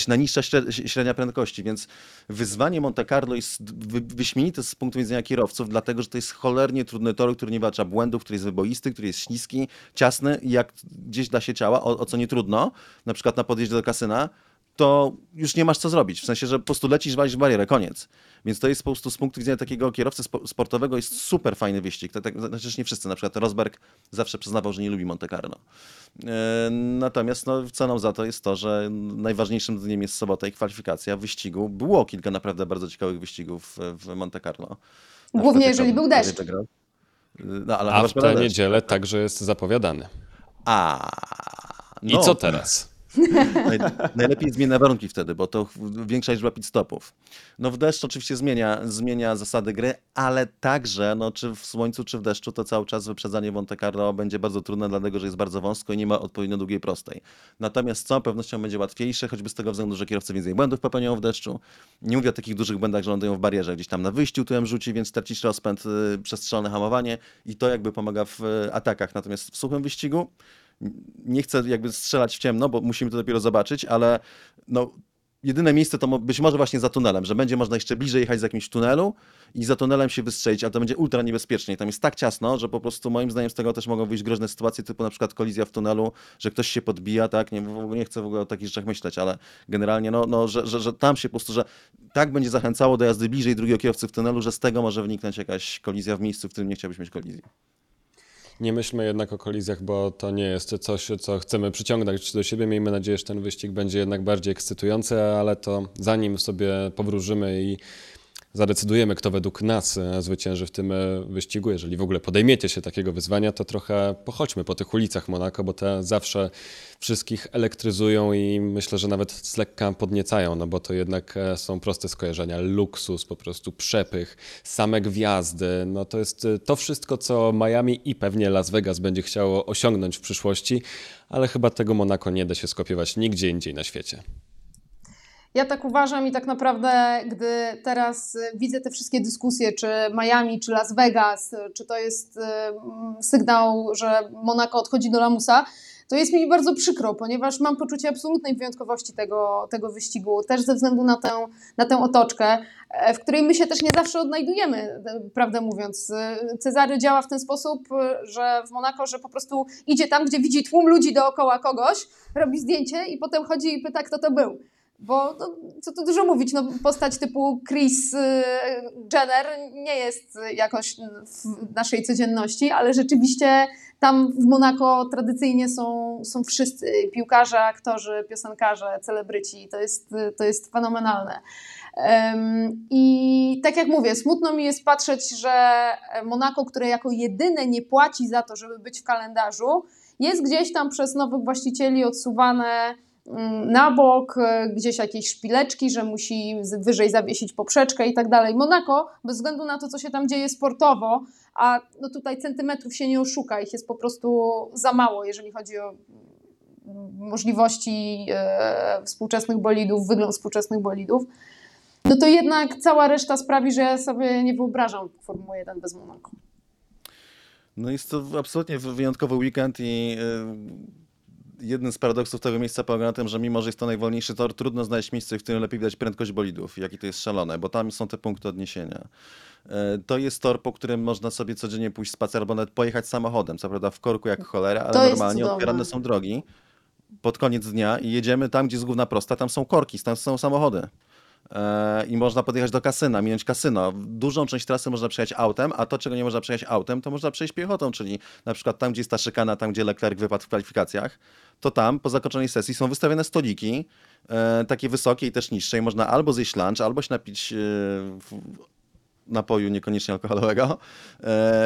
Najniższa średnia prędkości, więc wyzwanie Monte Carlo jest wyśmienite z punktu widzenia kierowców, dlatego, że to jest cholernie trudny tor, który nie wybacza błędów, który jest wyboisty, który jest śliski, ciasny i jak gdzieś da się ciała, o co nie trudno, na przykład na podjeździe do kasyna, to już nie masz co zrobić. W sensie, że po prostu lecisz, walisz w barierę, koniec. Więc to jest po prostu z punktu widzenia takiego kierowcy sportowego jest super fajny wyścig. Znaczy nie wszyscy, na przykład Rosberg zawsze przyznawał, że nie lubi Monte Carlo. Natomiast ceną za to jest to, że najważniejszym dniem jest sobota i kwalifikacja wyścigu. Było kilka naprawdę bardzo ciekawych wyścigów w Monte Carlo. Głównie jeżeli był deszcz. Ale a w tę niedzielę także jest zapowiadany. I co teraz? Najlepiej zmienia warunki wtedy, bo to większa liczba pit stopów. W deszczu oczywiście zmienia zasady gry, ale także, czy w słońcu, czy w deszczu, to cały czas wyprzedzanie Monte Carlo będzie bardzo trudne, dlatego że jest bardzo wąsko i nie ma odpowiednio długiej prostej. Natomiast z całą pewnością będzie łatwiejsze, choćby z tego względu, że kierowcy więcej błędów popełniają w deszczu. Nie mówię o takich dużych błędach, że lądują w barierze, gdzieś tam na wyjściu tyłem rzuci, więc tracisz rozpęd, przestrzelone hamowanie i to jakby pomaga w atakach. Natomiast w suchym wyścigu nie chcę jakby strzelać w ciemno, bo musimy to dopiero zobaczyć, ale jedyne miejsce to być może właśnie za tunelem, że będzie można jeszcze bliżej jechać z jakimś tunelu i za tunelem się wystrzelić, ale to będzie ultra niebezpiecznie. Tam jest tak ciasno, że po prostu moim zdaniem z tego też mogą wyjść groźne sytuacje, typu na przykład kolizja w tunelu, że ktoś się podbija, tak? Nie chcę w ogóle o takich rzeczach myśleć, ale generalnie że tam się po prostu, że tak będzie zachęcało do jazdy bliżej drugiego kierowcy w tunelu, że z tego może wyniknąć jakaś kolizja w miejscu, w którym nie chciałbyś mieć kolizji. Nie myślmy jednak o kolizjach, bo to nie jest coś, co chcemy przyciągnąć do siebie. Miejmy nadzieję, że ten wyścig będzie jednak bardziej ekscytujący, ale to zanim sobie powróżymy i zadecydujemy, kto według nas zwycięży w tym wyścigu, jeżeli w ogóle podejmiecie się takiego wyzwania, to trochę pochodźmy po tych ulicach Monako, bo te zawsze wszystkich elektryzują i myślę, że nawet z lekka podniecają, bo to jednak są proste skojarzenia, luksus, po prostu przepych, same gwiazdy, to jest to wszystko, co Miami i pewnie Las Vegas będzie chciało osiągnąć w przyszłości, ale chyba tego Monako nie da się skopiować nigdzie indziej na świecie. Ja tak uważam i tak naprawdę, gdy teraz widzę te wszystkie dyskusje, czy Miami, czy Las Vegas, czy to jest sygnał, że Monako odchodzi do lamusa, to jest mi bardzo przykro, ponieważ mam poczucie absolutnej wyjątkowości tego wyścigu, też ze względu na tę otoczkę, w której my się też nie zawsze odnajdujemy, prawdę mówiąc. Cezary działa w ten sposób, że w Monako, że po prostu idzie tam, gdzie widzi tłum ludzi dookoła kogoś, robi zdjęcie i potem chodzi i pyta, kto to był. Bo no, co tu dużo mówić, no, postać typu Kris Jenner nie jest jakoś w naszej codzienności, ale rzeczywiście tam w Monako tradycyjnie są wszyscy, piłkarze, aktorzy, piosenkarze, celebryci, to jest fenomenalne. I tak jak mówię, smutno mi jest patrzeć, że Monako, które jako jedyne nie płaci za to, żeby być w kalendarzu, jest gdzieś tam przez nowych właścicieli odsuwane na bok, gdzieś jakieś szpileczki, że musi wyżej zawiesić poprzeczkę i tak dalej. Monako, bez względu na to, co się tam dzieje sportowo, a no tutaj centymetrów się nie oszuka, ich jest po prostu za mało, jeżeli chodzi o możliwości współczesnych bolidów, wygląd współczesnych bolidów, no to jednak cała reszta sprawi, że ja sobie nie wyobrażam Formuły 1 bez Monako. No jest to absolutnie wyjątkowy weekend i jeden z paradoksów tego miejsca polega na tym, że mimo, że jest to najwolniejszy tor, trudno znaleźć miejsce, w którym lepiej widać prędkość bolidów, jaki to jest szalone, bo tam są te punkty odniesienia. To jest tor, po którym można sobie codziennie pójść spacer, albo nawet pojechać samochodem, co prawda w korku jak cholera, ale normalnie otwierane są drogi pod koniec dnia i jedziemy tam, gdzie jest główna prosta, tam są korki, tam są samochody. I można podjechać do kasyna, minąć kasyno. Dużą część trasy można przejechać autem, a to, czego nie można przejechać autem, to można przejść piechotą, czyli na przykład tam, gdzie jest ta szykana, tam, gdzie Leclerc wypadł w kwalifikacjach, to tam po zakończonej sesji są wystawione stoliki, takie wysokie i też niższe i można albo zjeść lunch, albo się napić napoju niekoniecznie alkoholowego.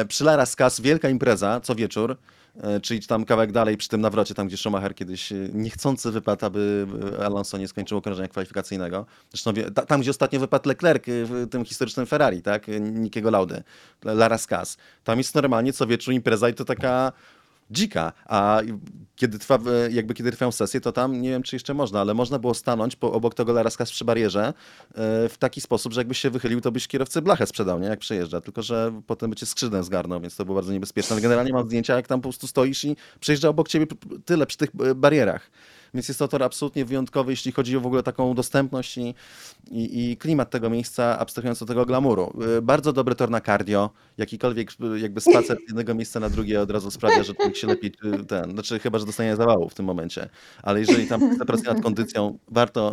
Przy La Rascasse wielka impreza co wieczór, czyli tam kawałek dalej przy tym nawrocie, tam gdzie Schumacher kiedyś niechcący wypadł, aby Alonso nie skończył okrążenia kwalifikacyjnego. Zresztą tam, gdzie ostatnio wypadł Leclerc w tym historycznym Ferrari, tak? Nikiego Laudy, La Rascasse. Tam jest normalnie co wieczór impreza i to taka dzika, a kiedy trwają sesje, to tam nie wiem, czy jeszcze można, ale można było stanąć obok tego La Rascasse przy barierze w taki sposób, że jakbyś się wychylił, to byś kierowcy blachę sprzedał, nie? Jak przejeżdża, tylko że potem by cię skrzydłem zgarnął, więc to było bardzo niebezpieczne. Ale generalnie mam zdjęcia, jak tam po prostu stoisz i przejeżdża obok ciebie tyle przy tych barierach. Więc jest to tor absolutnie wyjątkowy, jeśli chodzi o w ogóle taką dostępność i klimat tego miejsca, abstrahując od tego glamuru. Bardzo dobry tor na cardio, jakikolwiek jakby spacer z jednego miejsca na drugie od razu sprawia, że człowiek się lepiej, chyba że dostanie zawału w tym momencie, ale jeżeli tam zapracuje nad kondycją, warto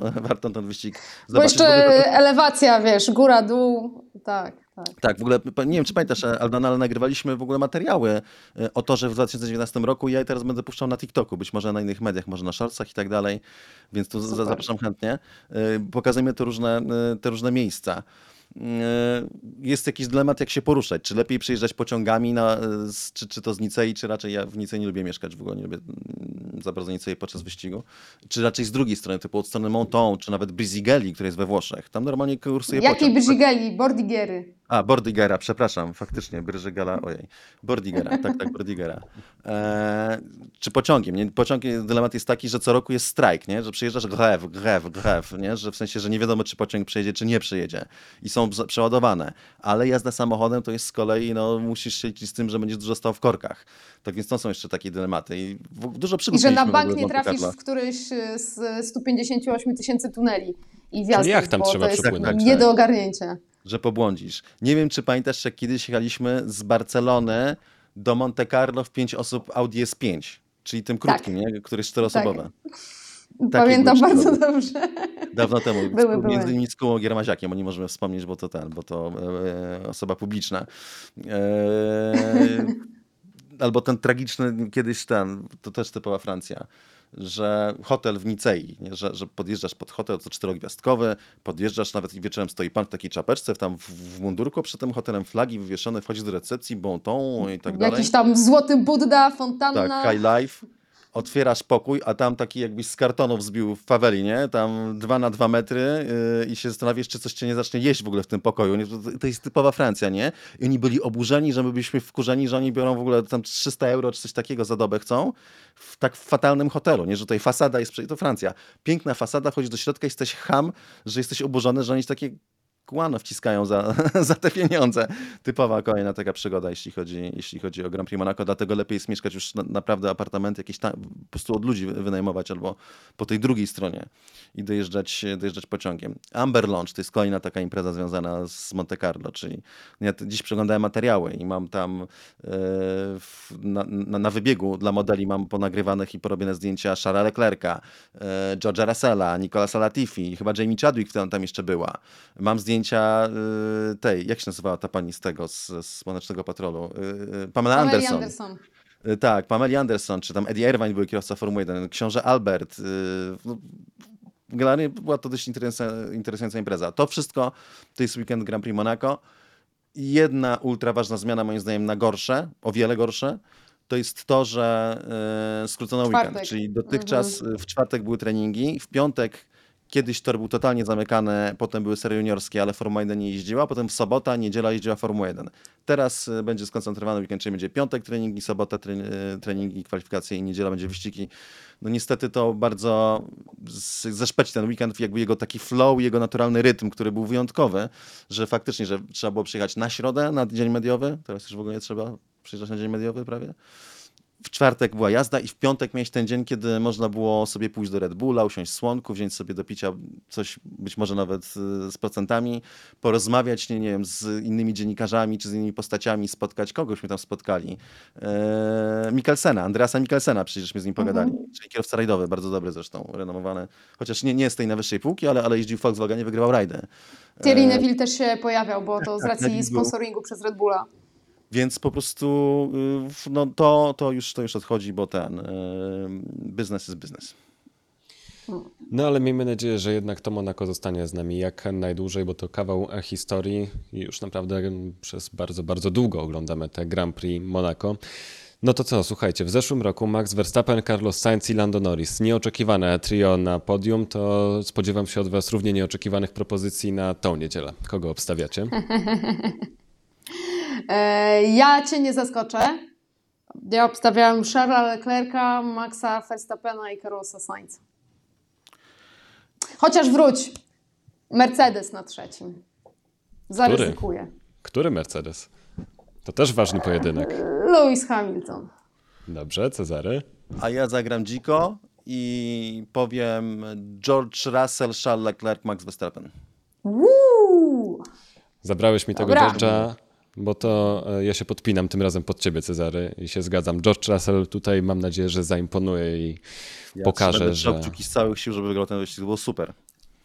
ten wyścig zobaczyć. Bo jeszcze elewacja, wiesz, góra, dół, tak. Tak, w ogóle nie wiem, czy pamiętasz, Aldona, ale nagrywaliśmy w ogóle materiały o torze w 2019 roku. Ja je teraz będę puszczał na TikToku, być może na innych mediach, może na shortsach i tak dalej, więc tu zapraszam chętnie. Pokazujemy te różne miejsca. Jest jakiś dylemat, jak się poruszać. Czy lepiej przejeżdżać pociągami, czy to z Nicei, czy raczej ja w Nicei nie lubię mieszkać, w ogóle nie lubię za bardzo Nicei podczas wyścigu. Czy raczej z drugiej strony, typu od strony Monton, czy nawet Brisigheli, który jest we Włoszech. Tam normalnie kursuje pociąg. Jakiej Brisigheli? Bordigheri. A, Bordighera, przepraszam, faktycznie, Brzyżegala, ojej. Bordighera, tak, Bordighera. Czy pociągiem, nie? Pociągiem dylemat jest taki, że co roku jest strajk, nie? Że przyjeżdżasz grew, nie? Że w sensie, że nie wiadomo, czy pociąg przejedzie, czy nie przejedzie. I są przeładowane. Ale jazda samochodem to jest z kolei, no musisz się liczyć z tym, że będziesz dużo stał w korkach. Tak więc to są jeszcze takie dylematy. I dużo przygód. I że na bank nie trafisz w któryś z 158 tysięcy tuneli i wjazdów, jak tam trzeba przepłynąć? Nie do ogarnięcia. Że pobłądzisz. Nie wiem, czy pamiętasz, że kiedyś jechaliśmy z Barcelony do Monte Carlo w 5 osób Audi S5, czyli tym krótkim, nie? Który jest 4-osobowe. Tak. Pamiętam bardzo dobrze. Dawno temu. Między innymi z Kułą Giermaziakiem, o nim możemy wspomnieć, bo to osoba publiczna. Albo ten tragiczny kiedyś to też typowa Francja, że hotel w Nicei, nie? Że podjeżdżasz pod hotel, to 4-gwiazdkowy, podjeżdżasz, nawet wieczorem stoi pan w takiej czapeczce, tam w mundurku, przed tym hotelem flagi wywieszone, wchodzisz do recepcji, bon ton i tak dalej. Jakiś tam złoty Budda, fontanna. Tak, high life. otwiera pokój, a tam taki jakbyś z kartonów zbił w faweli, nie? Tam 2 na 2 metry i się zastanawiasz, czy coś cię nie zacznie jeść w ogóle w tym pokoju. Nie? To jest typowa Francja, nie? I oni byli oburzeni, że my byliśmy wkurzeni, że oni biorą w ogóle tam 300 euro czy coś takiego za dobę chcą w tak fatalnym hotelu, nie? Że tutaj fasada jest, to Francja. Piękna fasada, chodzisz do środka i jesteś cham, że jesteś oburzony, że oni takie kłano wciskają za te pieniądze. Typowa kolejna taka przygoda, jeśli chodzi o Grand Prix Monaco, dlatego lepiej jest mieszkać już naprawdę apartamenty jakieś tam, po prostu od ludzi wynajmować albo po tej drugiej stronie i dojeżdżać pociągiem. Amber Lounge to jest kolejna taka impreza związana z Monte Carlo, czyli ja dziś przeglądałem materiały i mam tam na wybiegu dla modeli mam ponagrywanych i porobione zdjęcia Charlesa Leclerca, George'a Russella, Nicolasa Latifi, chyba Jamie Chadwick tam jeszcze była. Mam zdjęcia tej, jak się nazywała ta pani z tego, z Słonecznego Patrolu? Pamela Anderson. Tak, Pameli Anderson, czy tam Eddie Irvine był kierowca Formuły 1, książę Albert. Generalnie była to dość interesująca impreza. To wszystko to jest weekend Grand Prix Monaco. Jedna ultra ważna zmiana, moim zdaniem na gorsze, o wiele gorsze, to jest to, że skrócono weekend, czyli dotychczas w czwartek były treningi, w piątek kiedyś tor był totalnie zamykany, potem były serie juniorskie, ale Formuła 1 nie jeździła, potem sobota, niedziela jeździła Formuła 1. Teraz będzie skoncentrowany weekend, czyli będzie piątek treningi, sobota treningi, kwalifikacje i niedziela będzie wyścigi. No niestety to bardzo zeszpeci ten weekend, jakby jego taki flow, jego naturalny rytm, który był wyjątkowy, że faktycznie, że trzeba było przyjechać na środę, na dzień mediowy, teraz już w ogóle nie trzeba przyjeżdżać na dzień mediowy prawie. W czwartek była jazda i w piątek miałeś ten dzień, kiedy można było sobie pójść do Red Bulla, usiąść w słonku, wziąć sobie do picia coś, być może nawet z procentami, porozmawiać, nie wiem, z innymi dziennikarzami czy z innymi postaciami, spotkać kogoś, my tam spotkali. Mikkelsena, Andreasa Mikkelsena, przecież my z nim pogadali, czyli kierowca rajdowy, bardzo dobry zresztą, renomowany, chociaż nie z tej najwyższej półki, ale jeździł w Volkswagenie, wygrywał rajdy. Thierry Neville też się pojawiał, bo to z racji sponsoringu przez Red Bulla. Więc po prostu no, to już odchodzi, bo ten biznes jest biznes. No ale miejmy nadzieję, że jednak to Monako zostanie z nami jak najdłużej, bo to kawał historii i już naprawdę przez bardzo, bardzo długo oglądamy te Grand Prix Monaco. No to co, słuchajcie, w zeszłym roku Max Verstappen, Carlos Sainz i Lando Norris. Nieoczekiwane trio na podium, to spodziewam się od was równie nieoczekiwanych propozycji na tą niedzielę. Kogo obstawiacie? Ja cię nie zaskoczę. Ja obstawiałem Charlesa Leclerca, Maxa Verstappena i Carlosa Sainza. Chociaż wróć. Mercedes na trzecim. Zaryzykuję. Który Mercedes? To też ważny pojedynek. Lewis Hamilton. Dobrze, Cezary. A ja zagram dziko i powiem George Russell, Charles Leclerc, Max Verstappen. Woo! Zabrałeś mi tego George'a. Bo to ja się podpinam tym razem pod ciebie, Cezary, i się zgadzam. George Russell tutaj mam nadzieję, że zaimponuje i pokaże, że... Ja trzymam kciuki z całych sił, żeby wygrał ten wyścig, było super.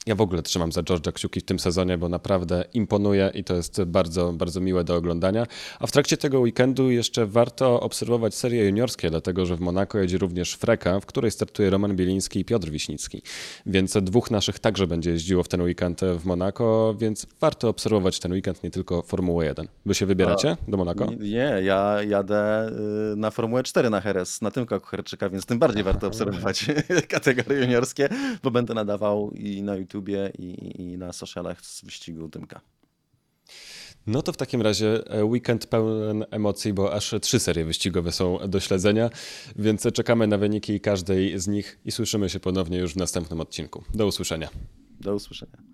Ja w ogóle trzymam za George'a kciuki w tym sezonie, bo naprawdę imponuje i to jest bardzo, bardzo miłe do oglądania. A w trakcie tego weekendu jeszcze warto obserwować serie juniorskie, dlatego że w Monako jedzie również Freka, w której startuje Roman Bieliński i Piotr Wiśnicki. Więc dwóch naszych także będzie jeździło w ten weekend w Monako, więc warto obserwować ten weekend, nie tylko Formułę 1. Wy się wybieracie do Monako? Nie, ja jadę na Formułę 4 na Jerez, na Tymka Kucherczyka, więc tym bardziej warto obserwować kategorie juniorskie, bo będę nadawał i na YouTube i na socialach z wyścigu Dymka. No to w takim razie weekend pełen emocji, bo aż 3 serie wyścigowe są do śledzenia, więc czekamy na wyniki każdej z nich i słyszymy się ponownie już w następnym odcinku. Do usłyszenia. Do usłyszenia.